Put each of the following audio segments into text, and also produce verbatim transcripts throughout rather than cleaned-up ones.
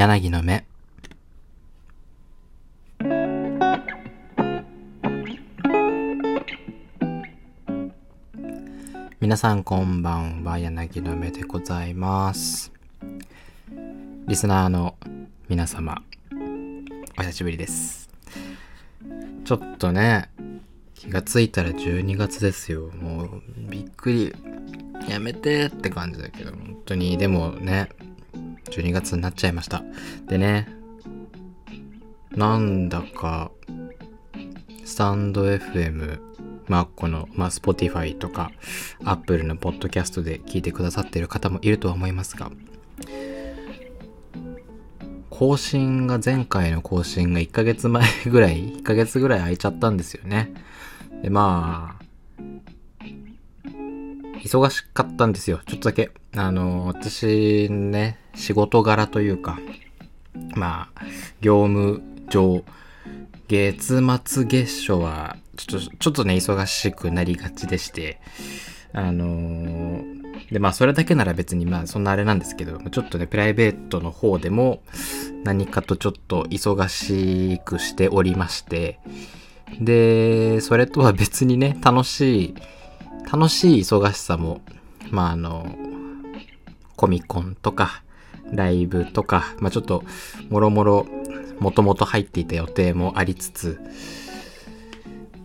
柳の目。皆さんこんばんは、柳の目でございます。リスナーの皆様、お久しぶりです。ちょっとね、気がついたらじゅうにがつですよ。もうびっくり、やめてって感じだけど、本当にでもね、じゅうにがつになっちゃいました。でね、なんだかスタンド エフエム、まあこの、まあ、Spotify とか Apple のポッドキャストで聞いてくださっている方もいるとは思いますが、更新が、前回の更新がいっかげつまえぐらい、いっかげつぐらい空いちゃったんですよね。で、まあ忙しかったんですよ、ちょっとだけ。あの、私ね、仕事柄というか、まあ、業務上、月末月初は、ちょっと、ちょっとね、忙しくなりがちでして、あの、で、まあ、それだけなら別に、まあ、そんなあれなんですけど、ちょっとね、プライベートの方でも、何かとちょっと忙しくしておりまして、で、それとは別にね、楽しい、楽しい忙しさも、まああの、コミコンとか、ライブとか、まあちょっと、もろもろ、もともと入っていた予定もありつつ、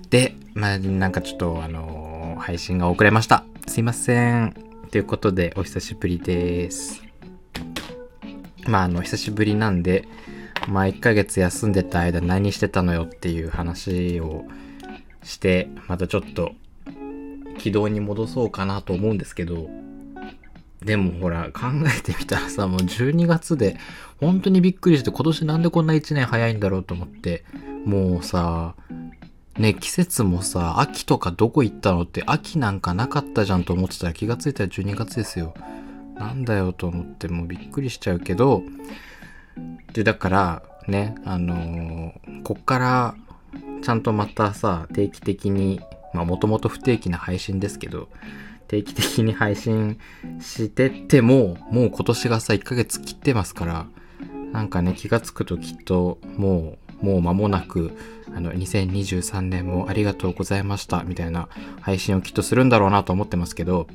で、まあなんかちょっと、あの、配信が遅れました。すいません。ということで、お久しぶりです。まああの、久しぶりなんで、まあいっかげつ休んでた間何してたのよっていう話をして、またちょっと、軌道に戻そうかなと思うんですけど、でもほら考えてみたらさ、もうじゅうにがつで本当にびっくりして、今年なんでこんないちねん早いんだろうと思って、もうさね、季節もさ、秋とかどこ行ったのって、秋なんかなかったじゃんと思ってたら、気がついたらじゅうにがつですよ。なんだよと思って、もうびっくりしちゃうけど、でだからね、あのー、こっからちゃんとまたさ、定期的に、まあもともと不定期な配信ですけど、定期的に配信してっても、もう今年がさ、いっかげつ切ってますから、なんかね、気がつくときっと、もう、もう間もなく、あの、にせんにじゅうさんねんもありがとうございました、みたいな配信をきっとするんだろうなと思ってますけど、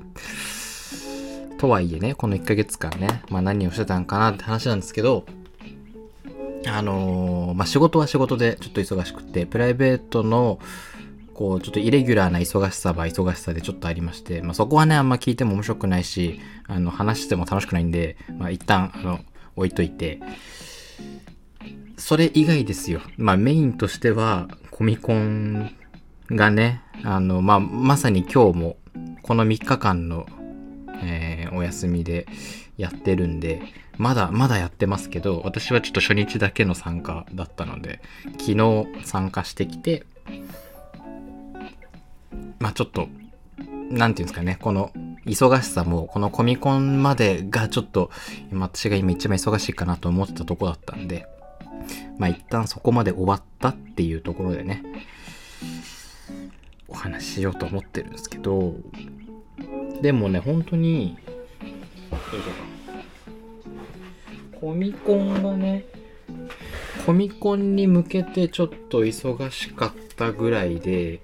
とはいえね、このいっかげつかんね、まあ何をしてたんかなって話なんですけど、あのー、まあ仕事は仕事でちょっと忙しくて、プライベートの、こうちょっとイレギュラーな忙しさは忙しさでちょっとありまして、まあ、そこはね、あんま聞いても面白くないし、あの話しても楽しくないんで、まあ、一旦あの置いといて、それ以外ですよ。まあメインとしてはコミコンがね、あの、まあ、まさに今日もこのみっかかんの、えー、お休みでやってるんで、まだまだやってますけど、私はちょっと初日だけの参加だったので、昨日参加してきて、まあちょっと、なんていうんですかね、この忙しさも、このコミコンまでがちょっと、私が今一番忙しいかなと思ってたとこだったんで、まあ一旦そこまで終わったっていうところでね、お話ししようと思ってるんですけど、でもね、本当に、コミコンがね、コミコンに向けてちょっと忙しかったぐらいで、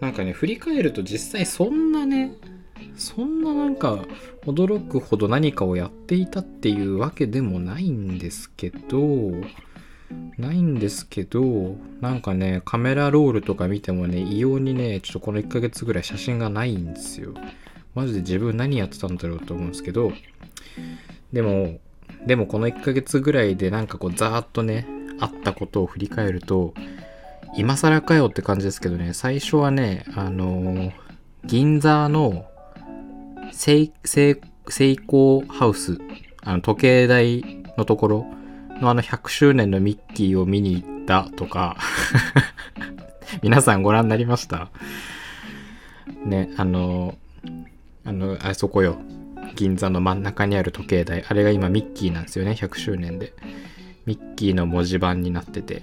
なんかね、振り返ると実際そんなね、そんななんか驚くほど何かをやっていたっていうわけでもないんですけど、ないんですけど、なんかね、カメラロールとか見てもね、異様にね、ちょっとこのいっかげつぐらい写真がないんですよ。マジで自分何やってたんだろうと思うんですけど、でも、でもこのいっかげつぐらいでなんかこうざーっとね、あったことを振り返ると、今更かよって感じですけどね、最初はね、あのー、銀座のセイ、セイ、セイコーハウス、あの時計台のところのあのひゃくしゅうねんのミッキーを見に行ったとか、皆さんご覧になりました?ね、あのー、あの、あそこよ、銀座の真ん中にある時計台、あれが今ミッキーなんですよね、ひゃくしゅうねんで。ミッキーの文字盤になってて。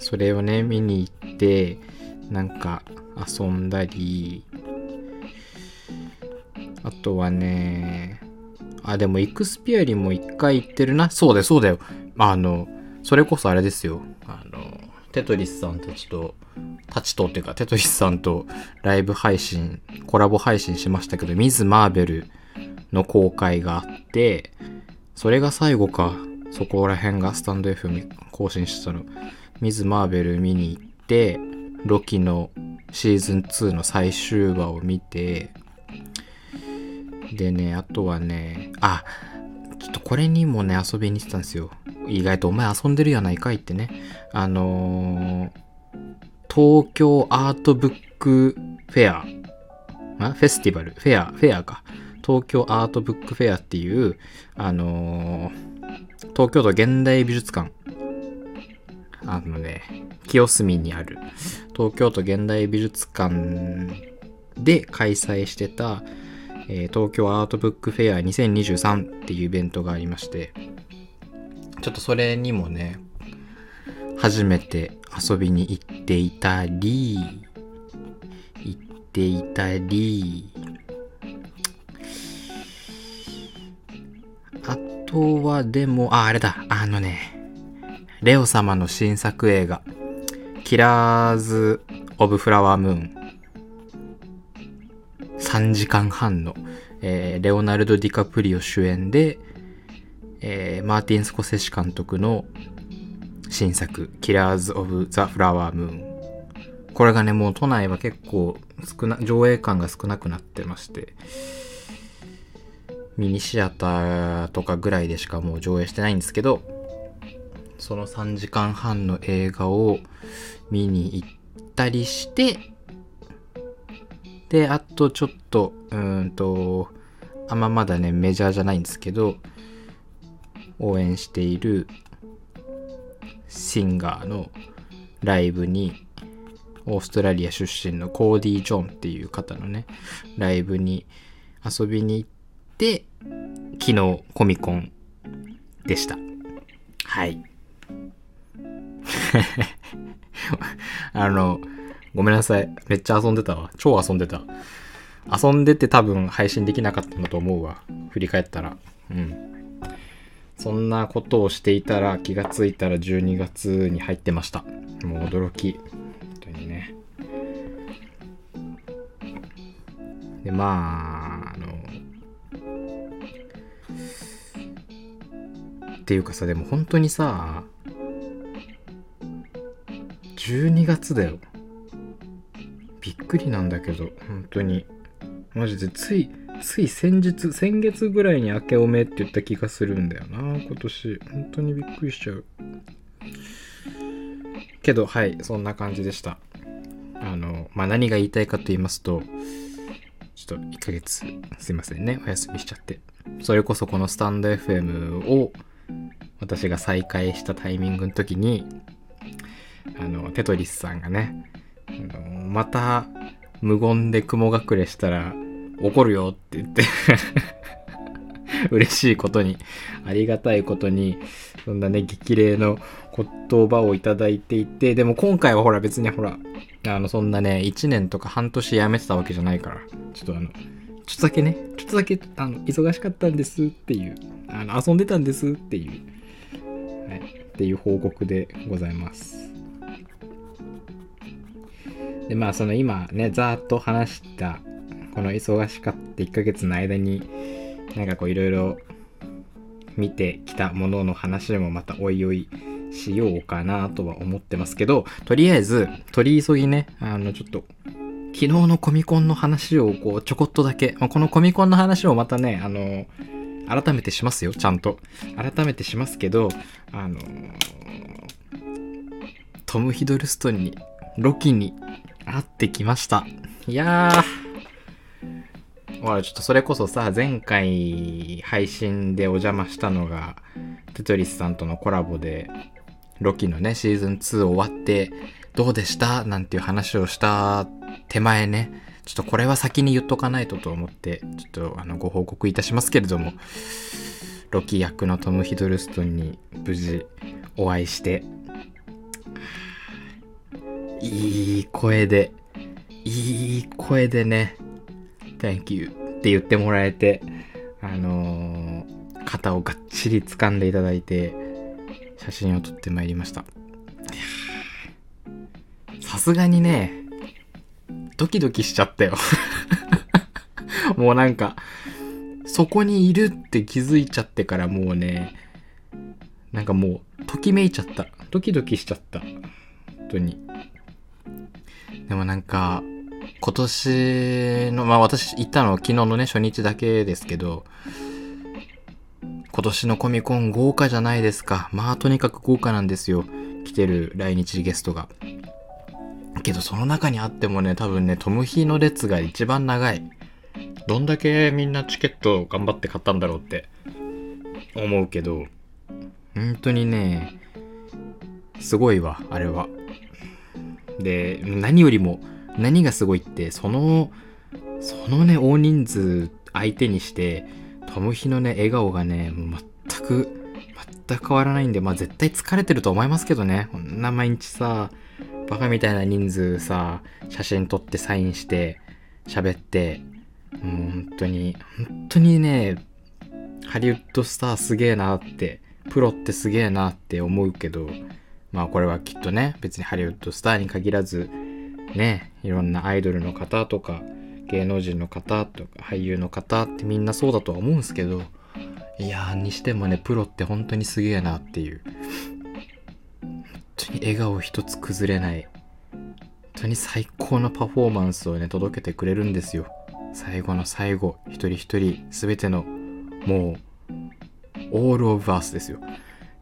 それをね、見に行って、なんか遊んだり、あとはね、あ、でもイクスピアリも一回行ってるな。そうだよそうだよ、あのそれこそあれですよ、あのテトリスさんたちとたちとっていうかテトリスさんとライブ配信コラボ配信しましたけど、ミズ・マーベルの公開があって、それが最後か、そこら辺がスタンド エフエム 更新してたの。ミズ・マーベル見に行って、ロキのシーズンツーの最終話を見て、でね、あとはね、あ、ちょっとこれにもね遊びに行ってたんですよ。意外とお前遊んでるやないかいってね、あのー、東京アートブックフェア、あ、フェスティバル、フェア、フェアか、東京アートブックフェアっていう、あのー、東京都現代美術館、あのね、清澄にある東京都現代美術館で開催してた、えー、東京アートブックフェアにせんにじゅうさんっていうイベントがありまして、ちょっとそれにもね初めて遊びに行っていたり行っていたりあとはでもああれだあのねレオ様の新作映画キラーズ・オブ・フラワームーン、さんじかんはんの、えー、レオナルド・ディカプリオ主演で、えー、マーティン・スコセッシ監督の新作キラーズ・オブ・ザ・フラワームーン、これがねもう都内は結構少な上映館が少なくなってまして、ミニシアターとかぐらいでしかもう上映してないんですけど、そのさんじかんはんの映画を見に行ったりして、であとちょっとうーんとあんままだねメジャーじゃないんですけど、応援しているシンガーのライブに、オーストラリア出身のコーディ・ジョンっていう方のねライブに遊びに行って、昨日コミコンでした。はい。あのごめんなさい、めっちゃ遊んでたわ、超遊んでた遊んでて多分配信できなかったんだと思うわ、振り返ったら。うん、そんなことをしていたら気がついたらじゅうにがつに入ってました。もう驚き、本当にね。でまああのっていうかさ、でも本当にさじゅうにがつだよ、びっくりなんだけど、本当にマジでついつい先日先月ぐらいに明けおめって言った気がするんだよな、今年本当にびっくりしちゃうけど、はい、そんな感じでした。あのまあ何が言いたいかと言いますと、ちょっといっかげつすいませんね、お休みしちゃって、それこそこのスタンド エフエム を私が再開したタイミングの時に、あのテトリスさんがね、あのまた無言で雲隠れしたら怒るよって言って嬉しいことに、ありがたいことにそんなね激励の言葉をいただいていて、でも今回はほら別にほらあのそんなねいちねんとか半年やめてたわけじゃないから、ちょっとあのちょっとだけねちょっとだけあの忙しかったんですっていう、あの遊んでたんですっていう、はい、っていう報告でございます。でまあその今ねざーっと話したこの忙しかったいっかげつの間になんかこういろいろ見てきたものの話もまたおいおいしようかなとは思ってますけど、とりあえず取り急ぎね、あのちょっと昨日のコミコンの話をこうちょこっとだけ、このコミコンの話をまたねあの改めてしますよ、ちゃんと改めてしますけど、あのトム・ヒドルストンにロキに会ってきました。いやー、ほらちょっとそれこそさ、前回配信でお邪魔したのがテトリスさんとのコラボで、ロキのねシーズンツー終わってどうでしたなんていう話をした手前ね、ちょっとこれは先に言っとかないとと思ってちょっとあのご報告いたしますけれども、ロキ役のトム・ヒドルストンに無事お会いして、いい声でいい声でね Thank you って言ってもらえて、あのー肩をがっちり掴んでいただいて写真を撮ってまいりました。さすがにねドキドキしちゃったよもうなんかそこにいるって気づいちゃってからもうねなんかもうときめいちゃった、ドキドキしちゃった、本当に。でもなんか今年のまあ私行ったのは昨日のね初日だけですけど、今年のコミコン豪華じゃないですか。まあとにかく豪華なんですよ、来てる来日ゲストが。けどその中にあってもね多分ねトムヒの列が一番長い。どんだけみんなチケットを頑張って買ったんだろうって思うけど、本当にねすごいわあれは。で何よりも何がすごいってそのそのね大人数相手にしてトムヒのね笑顔がね全く全く変わらないんで、まあ絶対疲れてると思いますけどね。こんな毎日さバカみたいな人数さ写真撮ってサインして喋って、もう本当に本当にねハリウッドスターすげえなって、プロってすげえなって思うけど、まあこれはきっとね別にハリウッドスターに限らずねいろんなアイドルの方とか芸能人の方とか俳優の方ってみんなそうだとは思うんですけど、いやーにしてもねプロって本当にすげえなっていう、本当に笑顔一つ崩れない、本当に最高のパフォーマンスをね届けてくれるんですよ。最後の最後一人一人全てのもうオールオブアースですよ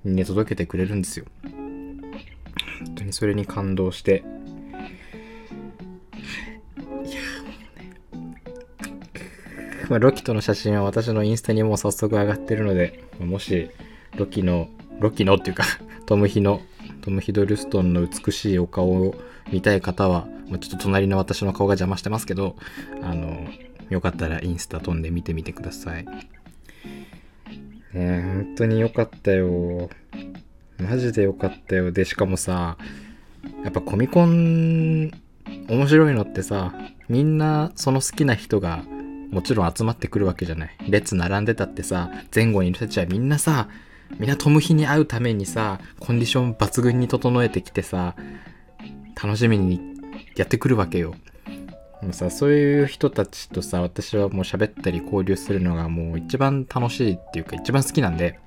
にね届けてくれるんですよ。本当にそれに感動して、いやもうねまあロキとの写真は私のインスタにもう早速上がってるので、もしロキのロキのっていうかトムヒのトムヒドルストンの美しいお顔を見たい方は、もうちょっと隣の私の顔が邪魔してますけど、あのよかったらインスタ飛んで見てみてください。ねえ本当によかったよ、マジでよかったよ。でしかもさやっぱコミコン面白いのってさ、みんなその好きな人がもちろん集まってくるわけじゃない。列並んでたってさ前後にいる人たちはみんなさみんなトムヒに会うためにさコンディション抜群に整えてきてさ楽しみにやってくるわけよ。もうさそういう人たちとさ私はもう喋ったり交流するのがもう一番楽しいっていうか一番好きなんで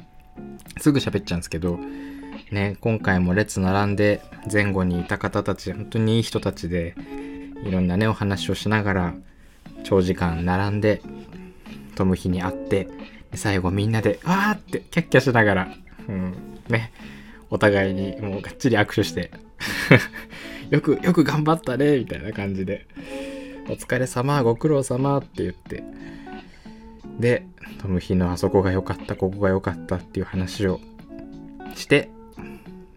すぐ喋っちゃうんですけどね、今回も列並んで前後にいた方たち本当にいい人たちで、いろんなねお話をしながら長時間並んでトムヒに会って、最後みんなでわーってキャッキャしながら、うん、ねお互いにもうがっちり握手してよくよく頑張ったねみたいな感じでお疲れ様ご苦労様って言って、でトムヒのあそこが良かったここが良かったっていう話をして、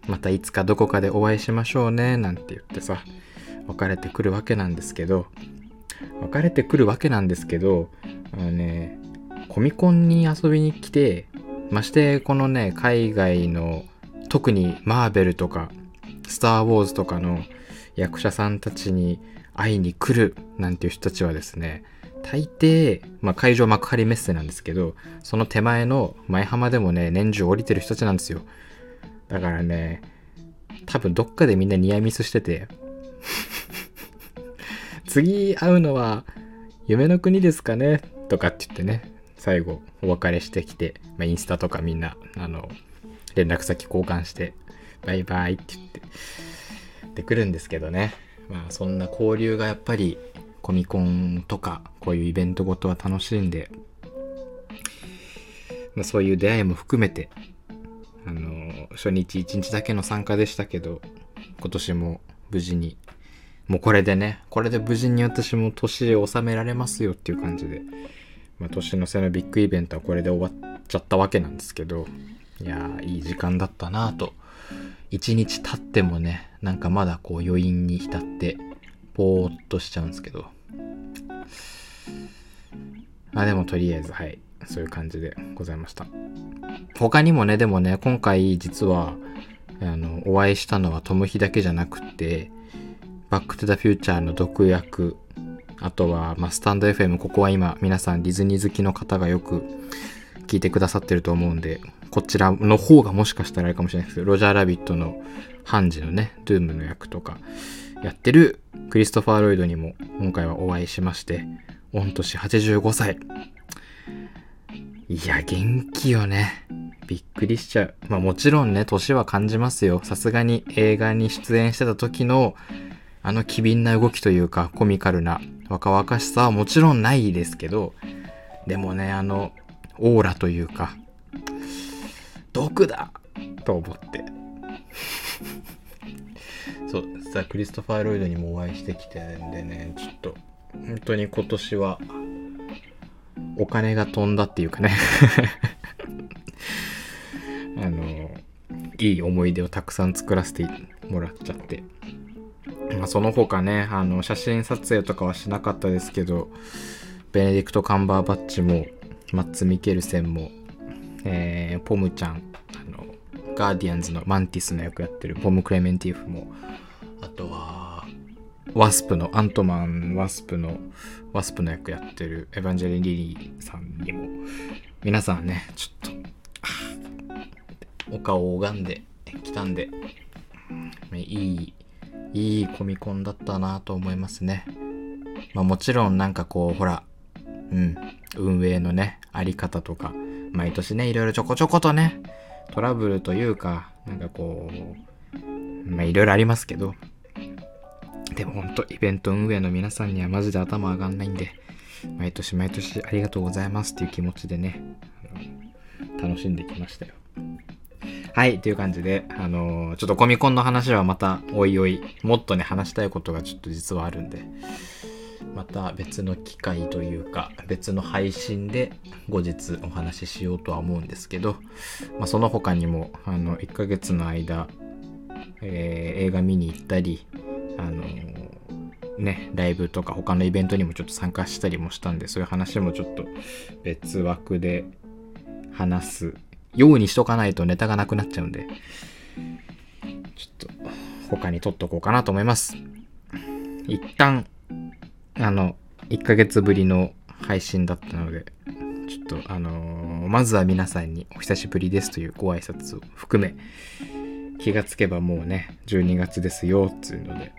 またいつかどこかでお会いしましょうねなんて言ってさ別れてくるわけなんですけど別れてくるわけなんですけどあのねコミコンに遊びに来て、ましてこのね海外の特にマーベルとかスター・ウォーズとかの役者さんたちに会いに来るなんていう人たちはですね、大抵、まあ、会場幕張メッセなんですけどその手前の舞浜でもね年中降りてる人たちなんですよ。だからね多分どっかでみんなニアミスしてて次会うのは夢の国ですかねとかって言ってね最後お別れしてきて、まあ、インスタとかみんなあの連絡先交換してバイバイって言ってで来るんですけどね、まあ、そんな交流がやっぱりコミコンとかこういうイベントごとは楽しいんで、まあ、そういう出会いも含めてあの初日いちにちだけの参加でしたけど、今年も無事にもうこれでねこれで無事に私も年を収められますよっていう感じで、まあ、年の瀬のビッグイベントはこれで終わっちゃったわけなんですけど、いやいい時間だったなと。いちにち経ってもねなんかまだこう余韻に浸ってぼーっとしちゃうんですけど、あでもとりあえずはいそういう感じでございました。他にもねでもね今回実はあのお会いしたのはトムヒだけじゃなくてバックトゥザフューチャーの毒薬、あとは、まあ、スタンド エフエム ここは今皆さんディズニー好きの方がよく聞いてくださってると思うんで、こちらの方がもしかしたらあれかもしれないですけど、ロジャーラビットのハンジのね、ドゥームの役とかやってるクリストファー・ロイドにも今回はお会いしまして、御年はちじゅうごさい、いや元気よね、びっくりしちゃう。まあもちろんね、年は感じますよ。さすがに映画に出演してた時のあの機敏な動きというか、コミカルな若々しさはもちろんないですけど、でもね、あのオーラというか、毒だと思ってそうさ、クリストファー・ロイドにもお会いしてきてんでね、ちょっと本当に今年はお金が飛んだっていうかねあのいい思い出をたくさん作らせてもらっちゃって、まあ、その他ね、あの写真撮影とかはしなかったですけど、ベネディクト・カンバーバッチもマッツ・ミケルセンも、えー、ポムちゃん、あのガーディアンズのマンティスの役やってるポム・クレメンティーフも、あとはワスプのアントマンワスプのワスプの役やってるエヴァンジェリン・リリーさんにも、皆さんね、ちょっとお顔を拝んできたんで、いいいいコミコンだったなと思いますね。まあもちろんなんかこうほら、うん、運営のねあり方とか、毎年ねいろいろちょこちょことねトラブルというか、なんかこうまあいろいろありますけど、でもほんとイベント運営の皆さんにはマジで頭上がんないんで、毎年毎年ありがとうございますっていう気持ちでね、楽しんできましたよ。はい、という感じで、あのー、ちょっとコミコンの話はまたおいおい、もっとね話したいことがちょっと実はあるんで、また別の機会というか別の配信で後日お話ししようとは思うんですけど、まあ、その他にもあのいっかげつの間、えー、映画見に行ったり、あのー、ねライブとか他のイベントにもちょっと参加したりもしたんで、そういう話もちょっと別枠で話すようにしとかないとネタがなくなっちゃうんで、ちょっと他に撮っとこうかなと思います。一旦あのいっかげつぶりの配信だったので、ちょっとあのー、まずは皆さんにお久しぶりですというご挨拶を含め、気がつけばもうねじゅうにがつですよっていうので、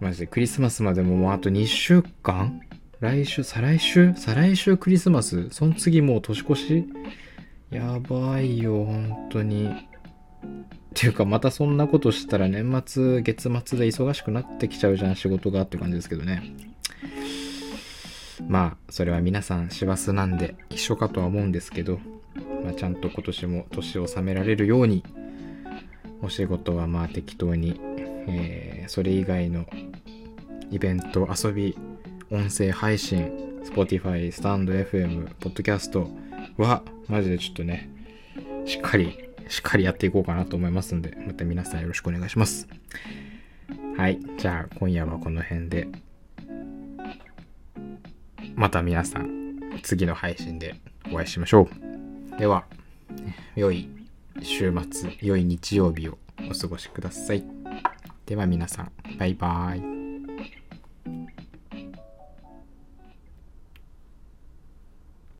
マジでクリスマスまでももうあとにしゅうかん、来週再来週再来週クリスマス、その次もう年越し、やばいよ本当に。っていうかまたそんなことしたら年末月末で忙しくなってきちゃうじゃん、仕事がって感じですけどね。まあそれは皆さん師走なんで一緒かとは思うんですけど、まあ、ちゃんと今年も年を納められるように、お仕事はまあ適当に、えー、それ以外のイベント、遊び、音声配信、Spotify、スタンド エフエム、ポッドキャストはマジでちょっとねしっかりしっかりやっていこうかなと思いますんで、また皆さんよろしくお願いします。はい、じゃあ今夜はこの辺で、また皆さん次の配信でお会いしましょう。では良い週末、良い日曜日をお過ごしください。では皆さん、バイバーイ。